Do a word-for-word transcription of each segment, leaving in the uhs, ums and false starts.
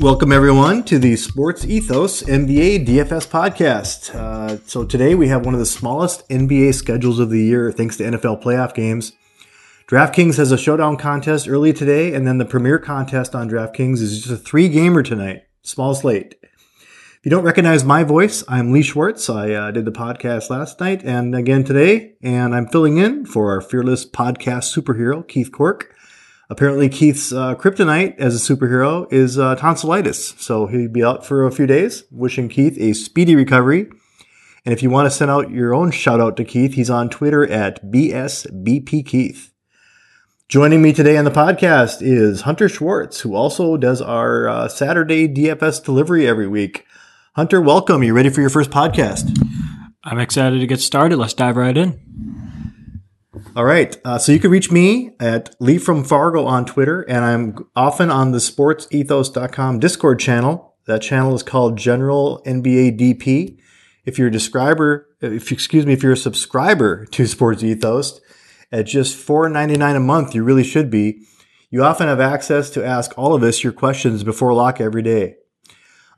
Welcome, everyone, to the Sports Ethos N B A D F S podcast. Uh, so today we have one of the smallest N B A schedules of the year, thanks to N F L playoff games. DraftKings has a showdown contest early today, and then the premier contest on DraftKings is just a three-gamer tonight. Small slate. If you don't recognize my voice, I'm Lee Schwartz. I uh, did the podcast last night and again today, and I'm filling in for our fearless podcast superhero, Keith Cork. Apparently Keith's uh, kryptonite as a superhero is uh, tonsillitis, so he'll be out for a few days. Wishing Keith a speedy recovery. And if you want to send out your own shout-out to Keith, he's on Twitter at B S B P Keith. Joining me today on the podcast is Hunter Schwartz, who also does our uh, Saturday D F S delivery every week. Hunter, welcome. You ready for your first podcast? I'm excited to get started. Let's dive right in. All right. Uh, so you can reach me at Lee from Fargo on Twitter, and I'm often on the sports ethos dot com Discord channel. That channel is called General N B A D P. If you're a subscriber, if excuse me, if you're a subscriber to Sports Ethos, at just four dollars and ninety-nine cents a month, you really should be. You often have access to ask all of us your questions before lock every day.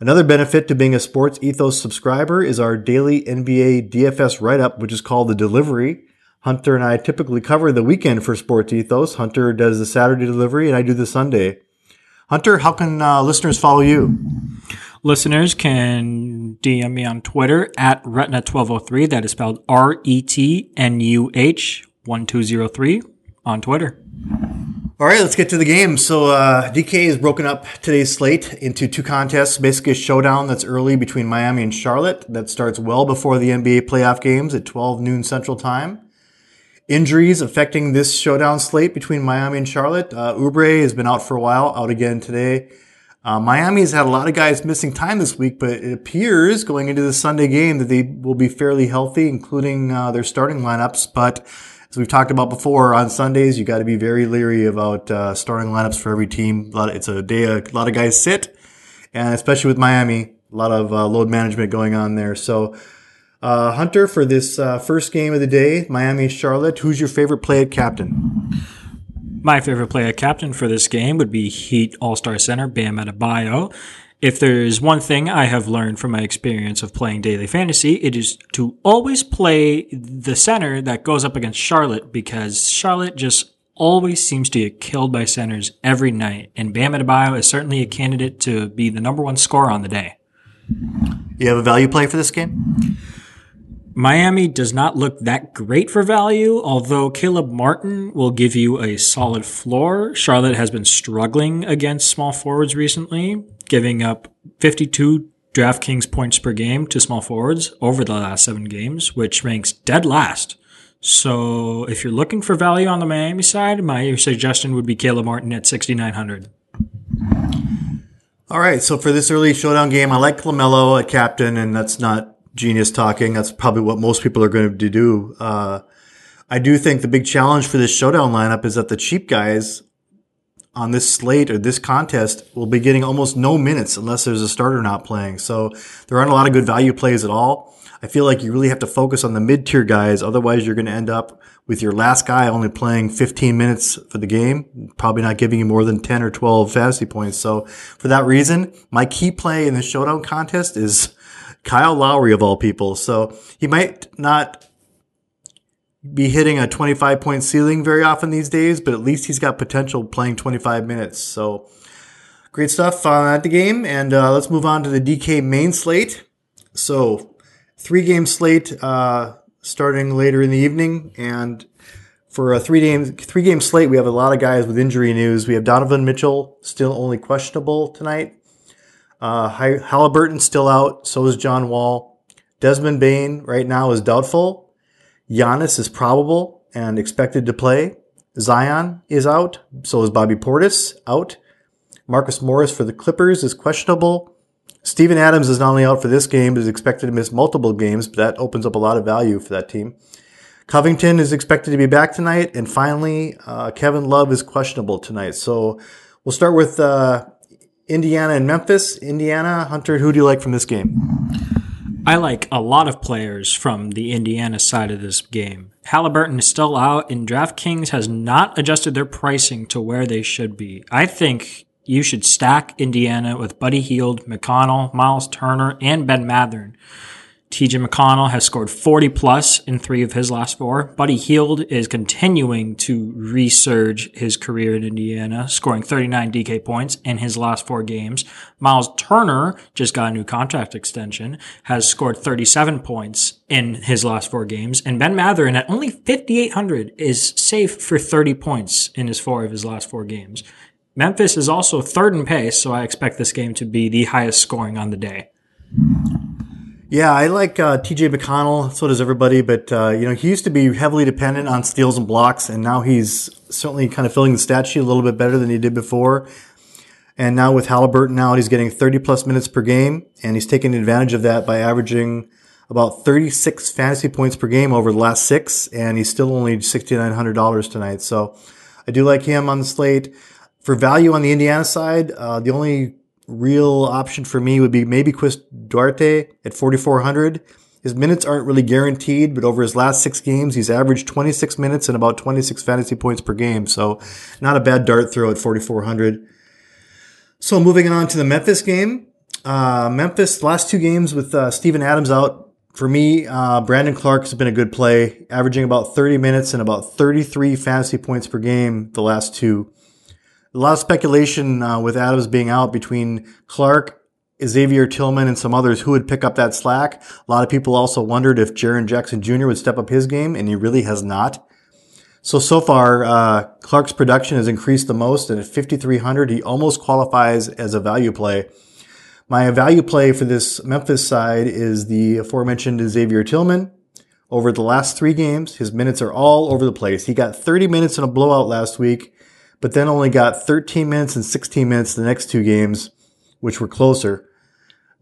Another benefit to being a Sports Ethos subscriber is our daily N B A D F S write-up, which is called The Delivery. Hunter and I typically cover the weekend for Sports Ethos. Hunter does the Saturday delivery, and I do the Sunday. Hunter, how can uh, listeners follow you? Listeners can D M me on Twitter at retina twelve oh three. That is spelled R E T N U H one two zero three on Twitter. All right, let's get to the game. So uh, D K has broken up today's slate into two contests, basically a showdown that's early between Miami and Charlotte. That starts well before the N B A playoff games at twelve noon Central Time. Injuries affecting this showdown slate between Miami and Charlotte. Uh, Oubre has been out for a while, out again today. Uh, Miami has had a lot of guys missing time this week, but it appears going into the Sunday game that they will be fairly healthy, including uh, their starting lineups. But as we've talked about before, on Sundays, you got to be very leery about uh, starting lineups for every team. A lot of, it's a day a lot of guys sit, and especially with Miami, a lot of uh, load management going on there. So, Uh, Hunter, for this uh, first game of the day, Miami-Charlotte, who's your favorite play at captain? My favorite play at captain for this game would be Heat All-Star Center Bam Adebayo. If there's one thing I have learned from my experience of playing daily fantasy, it is to always play the center that goes up against Charlotte, because Charlotte just always seems to get killed by centers every night, and Bam Adebayo is certainly a candidate to be the number one scorer on the day. You have a value play for this game? Miami does not look that great for value, although Caleb Martin will give you a solid floor. Charlotte has been struggling against small forwards recently, giving up fifty-two DraftKings points per game to small forwards over the last seven games, which ranks dead last. So if you're looking for value on the Miami side, my suggestion would be Caleb Martin at sixty-nine hundred. All right, so for this early showdown game, I like LaMelo at captain, and that's not genius talking. That's probably what most people are going to do. Uh, I do think the big challenge for this showdown lineup is that the cheap guys on this slate or this contest will be getting almost no minutes unless there's a starter not playing. So there aren't a lot of good value plays at all. I feel like you really have to focus on the mid-tier guys. Otherwise, you're going to end up with your last guy only playing fifteen minutes for the game, probably not giving you more than ten or twelve fantasy points. So for that reason, my key play in the showdown contest is Kyle Lowry, of all people. So he might not be hitting a twenty-five point ceiling very often these days, but at least he's got potential playing twenty-five minutes. So great stuff uh, at the game. And uh, let's move on to the D K main slate. So three-game slate uh, starting later in the evening. And for a three-game three-game slate, we have a lot of guys with injury news. We have Donovan Mitchell, still only questionable tonight. Uh, Halliburton still out. So is John Wall. Desmond Bain right now is doubtful. Giannis is probable and expected to play. Zion is out. So is Bobby Portis out. Marcus Morris for the Clippers is questionable. Steven Adams is not only out for this game, but is expected to miss multiple games, but that opens up a lot of value for that team. Covington is expected to be back tonight. And finally, uh, Kevin Love is questionable tonight. So we'll start with, uh, Indiana and Memphis. Indiana, Hunter, who do you like from this game? I like a lot of players from the Indiana side of this game. Halliburton is still out, and DraftKings has not adjusted their pricing to where they should be. I think you should stack Indiana with Buddy Hield, McConnell, Miles Turner, and Ben Matherin. T J McConnell has scored forty plus in three of his last four. Buddy Hield is continuing to resurge his career in Indiana, scoring thirty-nine D K points in his last four games. Miles Turner just got a new contract extension, has scored thirty-seven points in his last four games. And Ben Matherin at only fifty-eight hundred is safe for thirty points in his four of his last four games. Memphis is also third in pace, so I expect this game to be the highest scoring on the day. Yeah, I like uh, T J McConnell. So does everybody. But, uh, you know, he used to be heavily dependent on steals and blocks, and now he's certainly kind of filling the stat sheet a little bit better than he did before. And now with Halliburton out, he's getting thirty-plus minutes per game, and he's taking advantage of that by averaging about thirty-six fantasy points per game over the last six, and he's still only six thousand nine hundred dollars tonight. So I do like him on the slate. For value on the Indiana side, uh, the only real option for me would be maybe Chris Duarte at forty-four hundred. His minutes aren't really guaranteed, but over his last six games, he's averaged twenty-six minutes and about twenty-six fantasy points per game. So not a bad dart throw at forty-four hundred. So moving on to the Memphis game. Uh, Memphis, last two games with uh, Steven Adams out. For me, uh, Brandon Clarke has been a good play, averaging about thirty minutes and about thirty-three fantasy points per game the last two. A lot of speculation uh, with Adams being out between Clarke, Xavier Tillman, and some others who would pick up that slack. A lot of people also wondered if Jaren Jackson Junior would step up his game, and he really has not. So, so far, uh, Clark's production has increased the most, and at fifty-three hundred, he almost qualifies as a value play. My value play for this Memphis side is the aforementioned Xavier Tillman. Over the last three games, his minutes are all over the place. He got thirty minutes in a blowout last week, but then only got thirteen minutes and sixteen minutes the next two games, which were closer.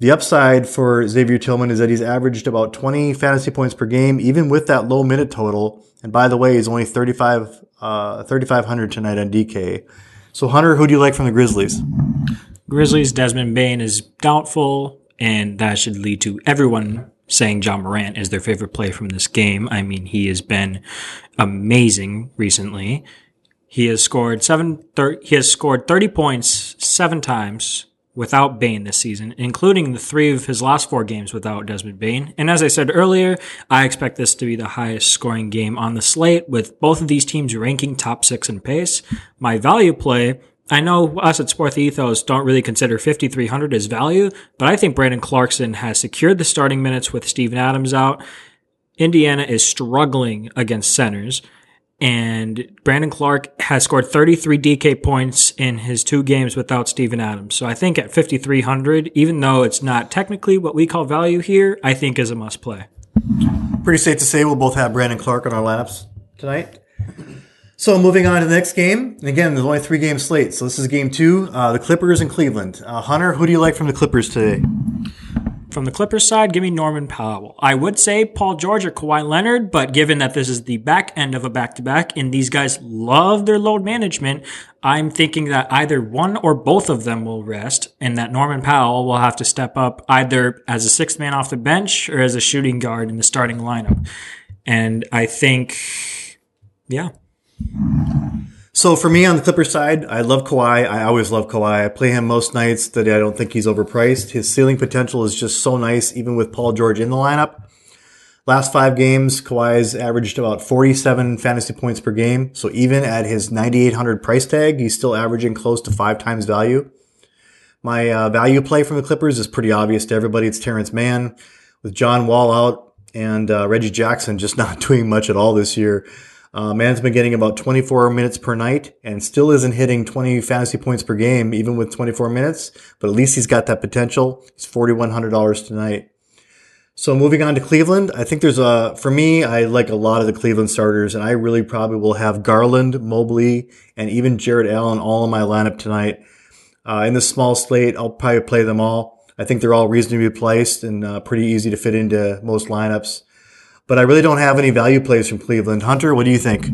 The upside for Xavier Tillman is that he's averaged about twenty fantasy points per game, even with that low minute total. And by the way, he's only thirty-five, uh, thirty-five hundred tonight on D K. So, Hunter, who do you like from the Grizzlies? Grizzlies, Desmond Bain is doubtful, and that should lead to everyone saying Ja Morant is their favorite play from this game. I mean, he has been amazing recently. He has scored seven. Thir- he has scored thirty points seven times without Bain this season, including the three of his last four games without Desmond Bain. And as I said earlier, I expect this to be the highest scoring game on the slate, with both of these teams ranking top six in pace. My value play. I know us at Sports Ethos don't really consider fifty-three hundred as value, but I think Brandon Clarkson has secured the starting minutes with Steven Adams out. Indiana is struggling against centers, and Brandon Clarke has scored thirty-three D K points in his two games without Steven Adams. So I think at fifty-three hundred, even though it's not technically what we call value here, I think is a must play. Pretty safe to say we'll both have Brandon Clarke on our laps tonight. So moving on to the next game. And again, there's only three game slate. So this is game two, uh, the Clippers in Cleveland. Uh, Hunter, who do you like from the Clippers today? From the Clippers side, give me Norman Powell. I would say Paul George or Kawhi Leonard, but given that this is the back end of a back-to-back and these guys love their load management, I'm thinking that either one or both of them will rest and that Norman Powell will have to step up either as a sixth man off the bench or as a shooting guard in the starting lineup. And I think, yeah. So for me on the Clippers side, I love Kawhi. I always love Kawhi. I play him most nights that I don't think he's overpriced. His ceiling potential is just so nice, even with Paul George in the lineup. Last five games, Kawhi's averaged about forty-seven fantasy points per game. So even at his nine thousand eight hundred price tag, he's still averaging close to five times value. My uh, value play from the Clippers is pretty obvious to everybody. It's Terrence Mann with John Wall out and uh, Reggie Jackson just not doing much at all this year. Uh, Man's been getting about twenty-four minutes per night and still isn't hitting twenty fantasy points per game, even with twenty-four minutes, but at least he's got that potential. It's forty-one hundred dollars tonight. So moving on to Cleveland, I think there's a, for me, I like a lot of the Cleveland starters, and I really probably will have Garland, Mobley, and even Jared Allen all in my lineup tonight. Uh, in this small slate, I'll probably play them all. I think they're all reasonably placed and uh, pretty easy to fit into most lineups. But I really don't have any value plays from Cleveland. Hunter, what do you think?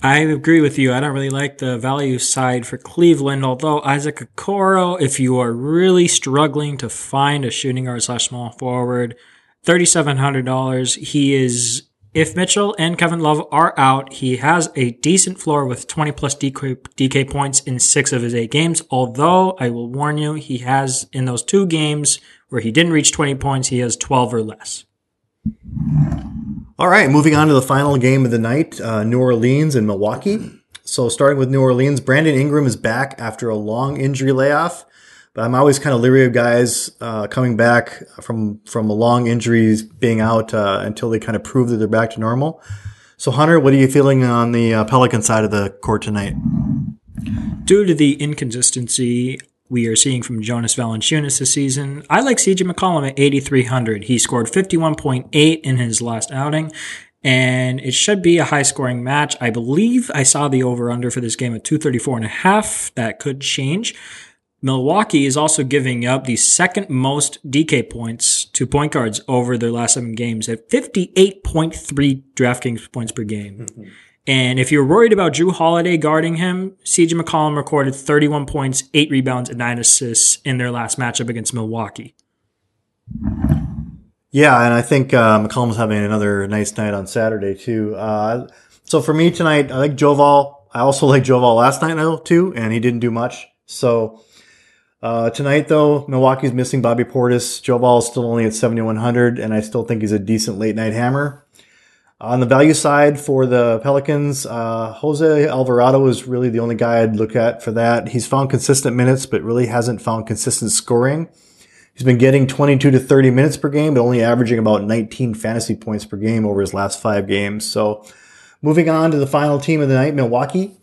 I agree with you. I don't really like the value side for Cleveland, although Isaac Okoro, if you are really struggling to find a shooting guard slash small forward, thirty-seven hundred dollars, he is If Mitchell and Kevin Love are out, he has a decent floor with twenty plus D K points in six of his eight games. Although, I will warn you, he has, in those two games where he didn't reach twenty points, he has twelve or less. All right, moving on to the final game of the night, uh, New Orleans and Milwaukee. So starting with New Orleans, Brandon Ingram is back after a long injury layoff. But I'm always kind of leery of guys uh, coming back from from a long injuries being out uh, until they kind of prove that they're back to normal. So, Hunter, what are you feeling on the uh, Pelican side of the court tonight? Due to the inconsistency we are seeing from Jonas Valanciunas this season, I like C J McCollum at eighty-three hundred. He scored fifty-one point eight in his last outing, and it should be a high-scoring match. I believe I saw the over-under for this game at two thirty-four point five. That could change. Milwaukee is also giving up the second most D K points to point guards over their last seven games at fifty-eight point three DraftKings points per game. Mm-hmm. And if you're worried about Jrue Holiday guarding him, C J McCollum recorded thirty-one points, eight rebounds, and nine assists in their last matchup against Milwaukee. Yeah, and I think uh, McCollum's having another nice night on Saturday, too. Uh, so for me tonight, I like Jovall. I also like Jovall last night, though, too, and he didn't do much. So... Uh, tonight, though, Milwaukee's missing Bobby Portis. Jovall is still only at seventy-one hundred, and I still think he's a decent late-night hammer. On the value side for the Pelicans, uh, Jose Alvarado is really the only guy I'd look at for that. He's found consistent minutes, but really hasn't found consistent scoring. He's been getting twenty-two to thirty minutes per game, but only averaging about nineteen fantasy points per game over his last five games. So moving on to the final team of the night, Milwaukee.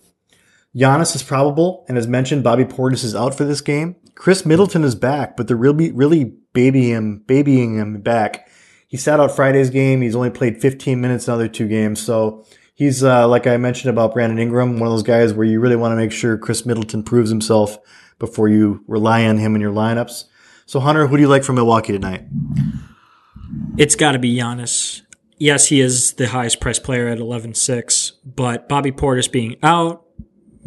Giannis is probable, and as mentioned, Bobby Portis is out for this game. Khris Middleton is back, but they're really, really baby him, babying him back. He sat out Friday's game. He's only played fifteen minutes in the other two games. So he's, uh, like I mentioned about Brandon Ingram, one of those guys where you really want to make sure Khris Middleton proves himself before you rely on him in your lineups. So, Hunter, who do you like from Milwaukee tonight? It's got to be Giannis. Yes, he is the highest-priced player at eleven six, but Bobby Portis being out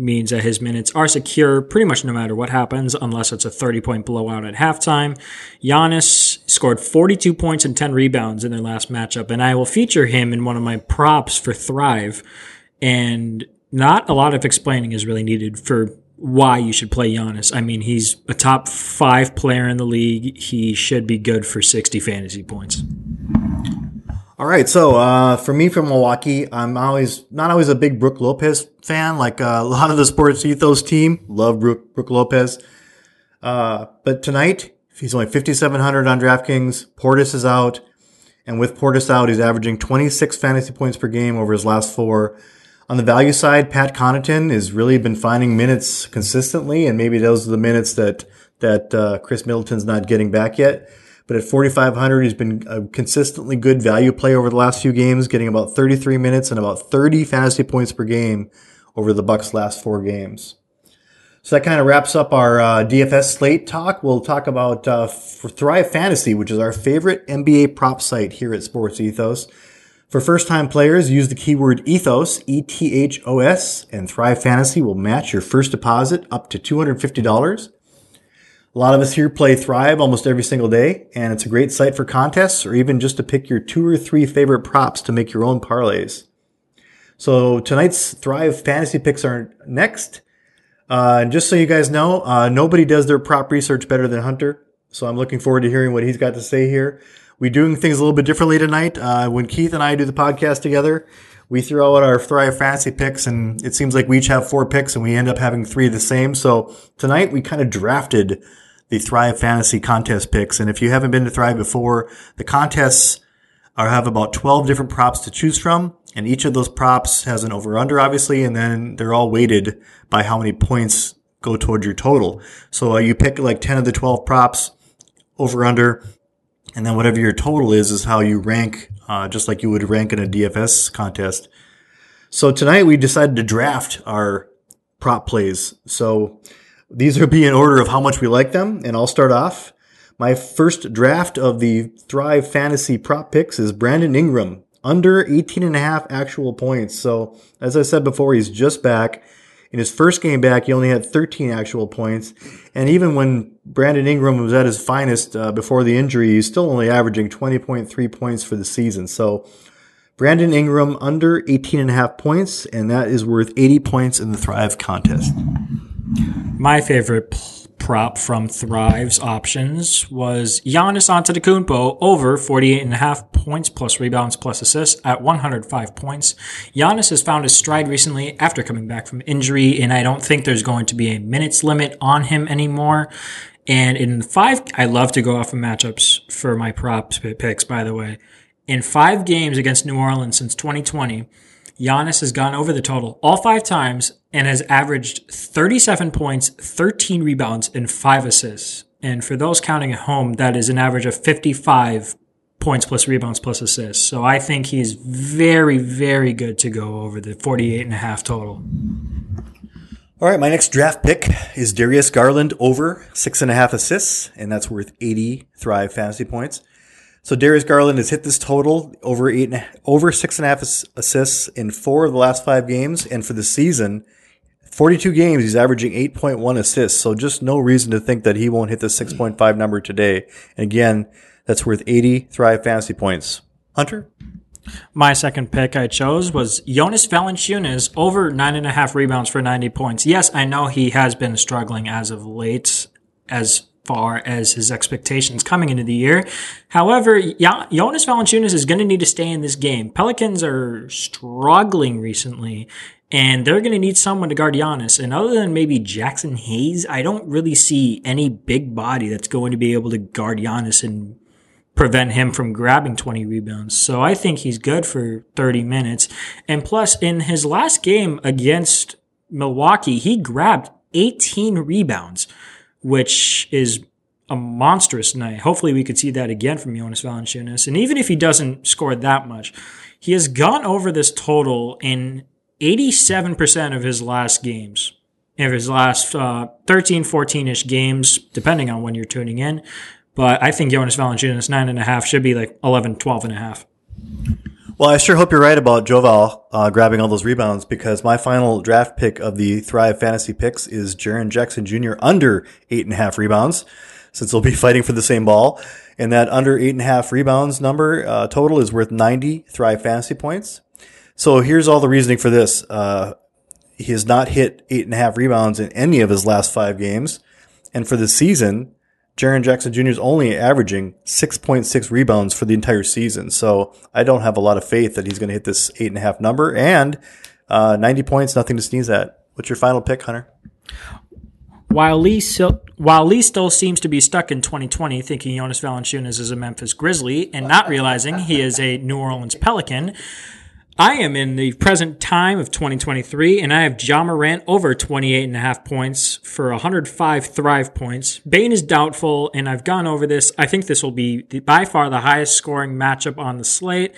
means that his minutes are secure pretty much no matter what happens, unless it's a thirty-point blowout at halftime. Giannis scored forty-two points and ten rebounds in their last matchup, and I will feature him in one of my props for Thrive. And not a lot of explaining is really needed for why you should play Giannis. I mean, he's a top five player in the league. He should be good for sixty fantasy points. All right, so uh, for me from Milwaukee, I'm always not always a big Brook Lopez fan, like uh, a lot of the Sports Ethos team. Love Brook, Brook Lopez. Uh, but tonight, he's only fifty-seven hundred on DraftKings. Portis is out. And with Portis out, he's averaging twenty-six fantasy points per game over his last four. On the value side, Pat Connaughton has really been finding minutes consistently, and maybe those are the minutes that, that uh, Khris Middleton's not getting back yet. But at forty-five hundred, he's been a consistently good value play over the last few games, getting about thirty-three minutes and about thirty fantasy points per game over the Bucks' last four games. So that kind of wraps up our uh, D F S slate talk. We'll talk about uh, for Thrive Fantasy, which is our favorite N B A prop site here at Sports Ethos. For first-time players, use the keyword ETHOS, E T H O S, and Thrive Fantasy will match your first deposit up to two hundred fifty dollars. A lot of us here play Thrive almost every single day, and it's a great site for contests or even just to pick your two or three favorite props to make your own parlays. So tonight's Thrive Fantasy picks are next. Uh, and just so you guys know, uh, nobody does their prop research better than Hunter, so I'm looking forward to hearing what he's got to say here. We're doing things a little bit differently tonight. Uh, when Keith and I do the podcast together, we throw out our Thrive Fantasy picks, and it seems like we each have four picks, and we end up having three of the same. So tonight we kind of drafted the Thrive Fantasy contest picks. And if you haven't been to Thrive before, the contests are, have about twelve different props to choose from, and each of those props has an over-under, obviously, and then they're all weighted by how many points go toward your total. So uh, you pick like ten of the twelve props, over-under, and then whatever your total is is how you rank, uh, just like you would rank in a D F S contest. So tonight we decided to draft our prop plays. So these will be in order of how much we like them, and I'll start off. My first draft of the Thrive Fantasy prop picks is Brandon Ingram, under eighteen and a half actual points. So as I said before, he's just back. In his first game back, he only had thirteen actual points. And even when Brandon Ingram was at his finest uh, before the injury, he's still only averaging twenty point three points for the season. So Brandon Ingram under eighteen and a half points, and that is worth eighty points in the Thrive contest. My favorite prop from Thrive's options was Giannis Antetokounmpo over forty-eight and a half points plus rebounds plus assists at one hundred five points. Giannis has found his stride recently after coming back from injury, and I don't think there's going to be a minutes limit on him anymore. And in five, I love to go off of matchups for my prop picks, by the way. In five games against New Orleans since twenty twenty, Giannis has gone over the total all five times and has averaged thirty-seven points, thirteen rebounds, and five assists. And for those counting at home, that is an average of fifty-five points plus rebounds plus assists. So I think he's very, very good to go over the forty-eight and a half total. All right, my next draft pick is Darius Garland over six and a half assists, and that's worth eighty Thrive Fantasy points. So Darius Garland has hit this total over eight, over six and a half assists in four of the last five games. And for the season, forty-two games, he's averaging eight point one assists. So just no reason to think that he won't hit the six point five number today. And again, that's worth eighty Thrive Fantasy points. Hunter? My second pick I chose was Jonas Valanciunas over nine and a half rebounds for ninety points. Yes, I know he has been struggling as of late, as far as his expectations coming into the year. However, Jonas Valanciunas is going to need to stay in this game. Pelicans are struggling recently, and they're going to need someone to guard Giannis. And other than maybe Jackson Hayes, I don't really see any big body that's going to be able to guard Giannis and prevent him from grabbing twenty rebounds. So I think he's good for thirty minutes. And plus, in his last game against Milwaukee, he grabbed eighteen rebounds, which is a monstrous night. Hopefully we could see that again from Jonas Valanciunas. And even if he doesn't score that much, he has gone over this total in eighty-seven percent of his last games. Of his last uh, thirteen, fourteen-ish games, depending on when you're tuning in. But I think Jonas Valanciunas, nine and a half, should be like eleven, twelve and a half. Well, I sure hope you're right about Jovall uh, grabbing all those rebounds, because my final draft pick of the Thrive Fantasy picks is Jaren Jackson Junior under eight and a half rebounds, since they'll be fighting for the same ball. And that under eight and a half rebounds number uh, total is worth ninety Thrive Fantasy points. So here's all the reasoning for this. Uh, he has not hit eight and a half rebounds in any of his last five games. And for the season, Jaren Jackson Junior is only averaging six point six rebounds for the entire season. So I don't have a lot of faith that he's going to hit this eight and a half number. And uh, ninety points, nothing to sneeze at. What's your final pick, Hunter? While Lee, still, while Lee still seems to be stuck in twenty twenty, thinking Jonas Valanciunas is a Memphis Grizzly and not realizing he is a New Orleans Pelican, I am in the present time of twenty twenty-three, and I have Ja Morant over twenty-eight and a half points for one hundred five Thrive points. Bain is doubtful, and I've gone over this. I think this will be the, by far the highest scoring matchup on the slate.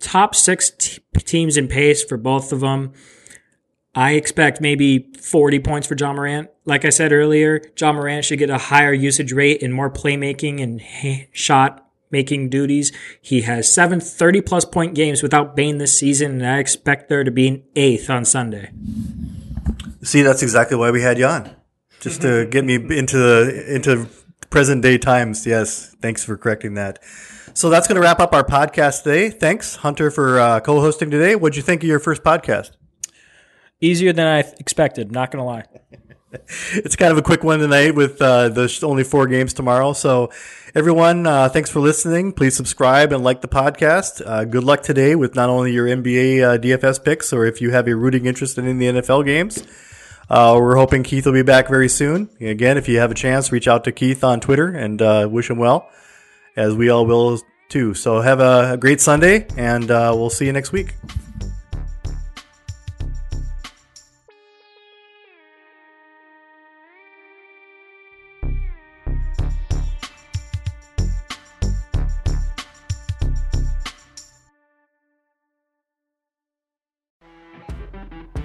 Top six t- teams in pace for both of them. I expect maybe forty points for Ja Morant. Like I said earlier, Ja Morant should get a higher usage rate and more playmaking and shot making duties. He has seven thirty-plus point games without Bain this season, and I expect there to be an eighth on Sunday. See, that's exactly why we had you on, just to get me into the into present-day times. Yes, thanks for correcting that. So that's going to wrap up our podcast today. Thanks, Hunter, for uh, co-hosting today. What'd you think of your first podcast? Easier than I expected, not going to lie. It's kind of a quick one tonight with uh, there's only four games tomorrow. So everyone, uh, thanks for listening. Please subscribe and like the podcast. Uh, good luck today with not only your N B A uh, D F S picks, or if you have a rooting interest in the N F L games. Uh, we're hoping Keith will be back very soon. Again, if you have a chance, reach out to Keith on Twitter and uh, wish him well, as we all will too. So have a great Sunday, and uh, we'll see you next week.